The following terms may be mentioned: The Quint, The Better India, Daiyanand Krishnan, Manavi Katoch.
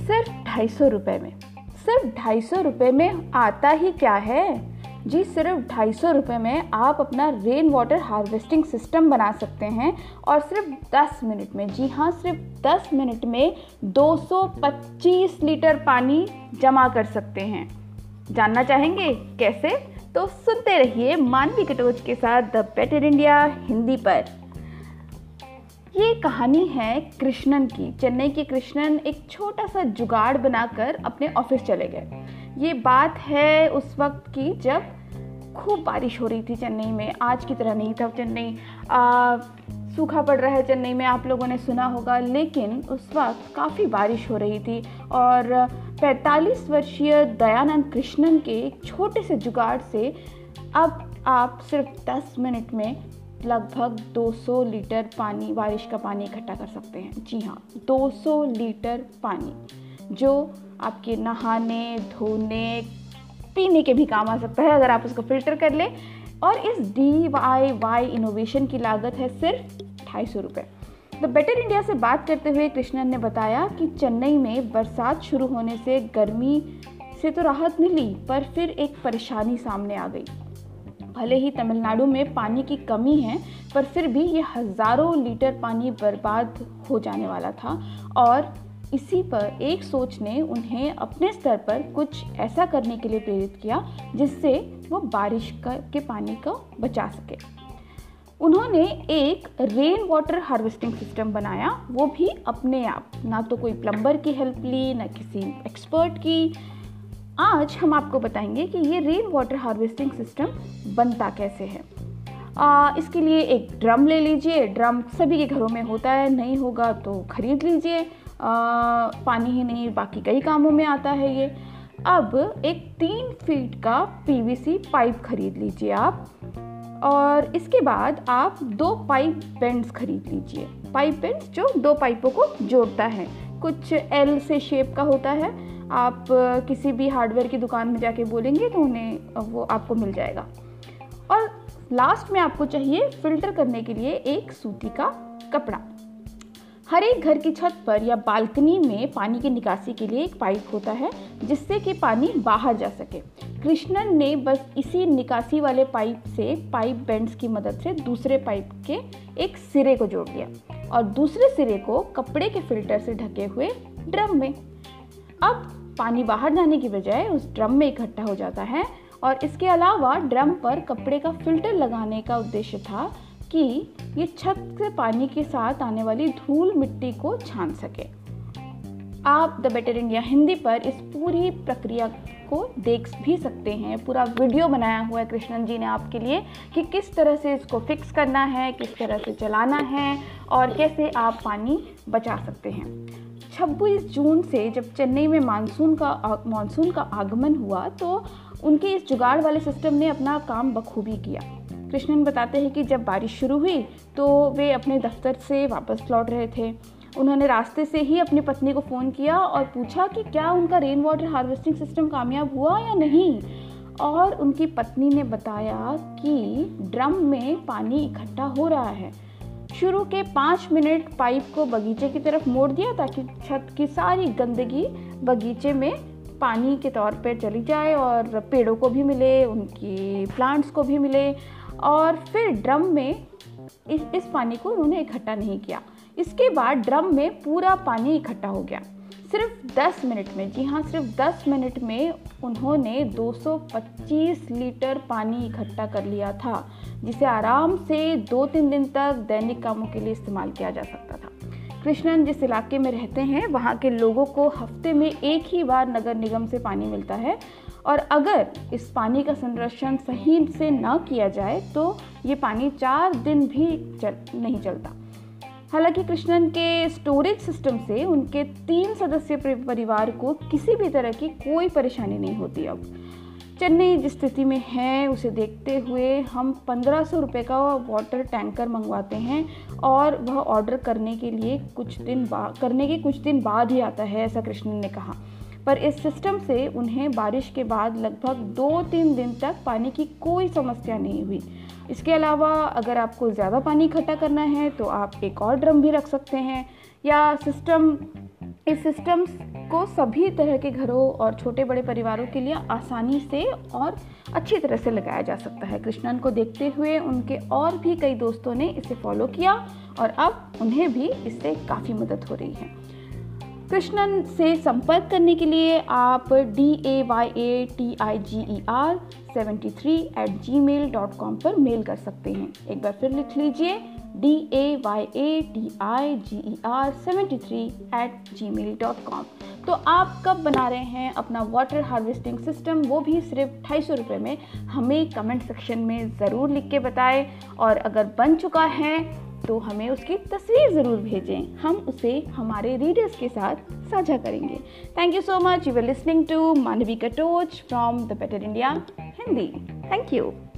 सिर्फ 250 रुपये में, सिर्फ 250 रुपये में आता ही क्या है जी। सिर्फ 250 रुपये में आप अपना रेन वाटर हार्वेस्टिंग सिस्टम बना सकते हैं और सिर्फ 10 मिनट में, जी हाँ सिर्फ 10 मिनट में 225 लीटर पानी जमा कर सकते हैं। जानना चाहेंगे कैसे? तो सुनते रहिए मानवी कटोच के साथ द बेटर इंडिया हिंदी पर। ये कहानी है कृष्णन की। चेन्नई के कृष्णन एक छोटा सा जुगाड़ बनाकर अपने ऑफिस चले गए। ये बात है उस वक्त की जब खूब बारिश हो रही थी चेन्नई में। आज की तरह नहीं था चेन्नई, सूखा पड़ रहा है चेन्नई में, आप लोगों ने सुना होगा। लेकिन उस वक्त काफ़ी बारिश हो रही थी और 45 वर्षीय दयानंद कृष्णन के एक छोटे से जुगाड़ से अब आप सिर्फ 10 मिनट में लगभग 200 लीटर पानी, बारिश का पानी इकट्ठा कर सकते हैं। जी हाँ, 200 लीटर पानी जो आपके नहाने, धोने, पीने के भी काम आ सकता है अगर आप उसको फिल्टर कर लें। और इस DIY इनोवेशन की लागत है सिर्फ 250 रुपये। द बेटर इंडिया से बात करते हुए कृष्णन ने बताया कि चेन्नई में बरसात शुरू होने से गर्मी से तो राहत मिली, पर फिर एक परेशानी सामने आ गई। भले ही तमिलनाडु में पानी की कमी है, पर फिर भी ये हज़ारों लीटर पानी बर्बाद हो जाने वाला था। और इसी पर एक सोच ने उन्हें अपने स्तर पर कुछ ऐसा करने के लिए प्रेरित किया जिससे वो बारिश के पानी को बचा सके। उन्होंने एक रेन वाटर हार्वेस्टिंग सिस्टम बनाया, वो भी अपने आप, ना तो कोई प्लम्बर की हेल्प ली, ना किसी एक्सपर्ट की। आज हम आपको बताएंगे कि ये रेन वाटर हार्वेस्टिंग सिस्टम बनता कैसे है। इसके लिए एक ड्रम ले लीजिए। ड्रम सभी के घरों में होता है, नहीं होगा तो खरीद लीजिए। पानी ही नहीं बाकी कई कामों में आता है ये। अब एक 3 फीट का PVC पाइप खरीद लीजिए आप, और इसके बाद आप 2 पाइप बेंड्स खरीद लीजिए। पाइप बेंड्स जो 2 पाइपों को जोड़ता है, कुछ L से शेप का होता है। आप किसी भी हार्डवेयर की दुकान में जाके बोलेंगे तो उन्हें वो आपको मिल जाएगा। और लास्ट में आपको चाहिए फिल्टर करने के लिए एक सूती का कपड़ा। हर एक घर की छत पर या बालकनी में पानी की निकासी के लिए एक पाइप होता है जिससे कि पानी बाहर जा सके। कृष्णन ने बस इसी निकासी वाले पाइप से, पाइप बेंड्स की मदद से, दूसरे पाइप के एक सिरे को जोड़ दिया और दूसरे सिरे को कपड़े के फिल्टर से ढके हुए ड्रम में। अब पानी बाहर जाने की बजाय उस ड्रम में इकट्ठा हो जाता है। और इसके अलावा ड्रम पर कपड़े का फिल्टर लगाने का उद्देश्य था कि ये छत से पानी के साथ आने वाली धूल मिट्टी को छान सके। आप द बेटर इंडिया हिंदी पर इस पूरी प्रक्रिया को देख भी सकते हैं। पूरा वीडियो बनाया हुआ है कृष्णन जी ने आपके लिए कि किस तरह से इसको फिक्स करना है, किस तरह से चलाना है और कैसे आप पानी बचा सकते हैं। 26 जून से जब चेन्नई में मानसून का आगमन हुआ तो उनके इस जुगाड़ वाले सिस्टम ने अपना काम बखूबी किया। कृष्णन बताते हैं कि जब बारिश शुरू हुई तो वे अपने दफ्तर से वापस लौट रहे थे। उन्होंने रास्ते से ही अपनी पत्नी को फ़ोन किया और पूछा कि क्या उनका रेन वाटर हार्वेस्टिंग सिस्टम कामयाब हुआ या नहीं। और उनकी पत्नी ने बताया कि ड्रम में पानी इकट्ठा हो रहा है। शुरू के 5 मिनट पाइप को बगीचे की तरफ मोड़ दिया ताकि छत की सारी गंदगी बगीचे में पानी के तौर पर चली जाए और पेड़ों को भी मिले, उनकी प्लांट्स को भी मिले। और फिर ड्रम में इस पानी को उन्होंने इकट्ठा नहीं किया। इसके बाद ड्रम में पूरा पानी इकट्ठा हो गया सिर्फ 10 मिनट में। जी हाँ, सिर्फ 10 मिनट में उन्होंने 225 लीटर पानी इकट्ठा कर लिया था, जिसे आराम से 2-3 दिन तक दैनिक कामों के लिए इस्तेमाल किया जा सकता था। कृष्णन जिस इलाके में रहते हैं वहाँ के लोगों को हफ्ते में 1 ही बार नगर निगम से पानी मिलता है, और अगर इस पानी का संरक्षण सही से ना किया जाए तो ये पानी 4 दिन भी नहीं चलता। हालांकि कृष्णन के स्टोरेज सिस्टम से उनके 3 सदस्य परिवार को किसी भी तरह की कोई परेशानी नहीं होती। अब चेन्नई जिस स्थिति में है उसे देखते हुए हम 1500 रुपये का वाटर टैंकर मंगवाते हैं और वह ऑर्डर करने के कुछ दिन बाद ही आता है, ऐसा कृष्णन ने कहा। पर इस सिस्टम से उन्हें बारिश के बाद लगभग 2-3 दिन तक पानी की कोई समस्या नहीं हुई। इसके अलावा अगर आपको ज़्यादा पानी इकट्ठा करना है तो आप एक और ड्रम भी रख सकते हैं, या इस सिस्टम को सभी तरह के घरों और छोटे बड़े परिवारों के लिए आसानी से और अच्छी तरह से लगाया जा सकता है। कृष्णन को देखते हुए उनके और भी कई दोस्तों ने इसे फॉलो किया और अब उन्हें भी इससे काफ़ी मदद हो रही है। कृष्णन से संपर्क करने के लिए आप dayatiger73@gmail.com पर मेल कर सकते हैं। एक बार फिर लिख लीजिए dayatiger73@gmail.com। तो आप कब बना रहे हैं अपना वाटर हार्वेस्टिंग सिस्टम, वो भी सिर्फ 250 रुपये में हमें कमेंट सेक्शन में ज़रूर लिख के बताएं, और अगर बन चुका है तो हमें उसकी तस्वीर ज़रूर भेजें, हम उसे हमारे रीडर्स के साथ साझा करेंगे। Thank you so much. You are listening to Manvi Katoch from the Better India Hindi. Thank you.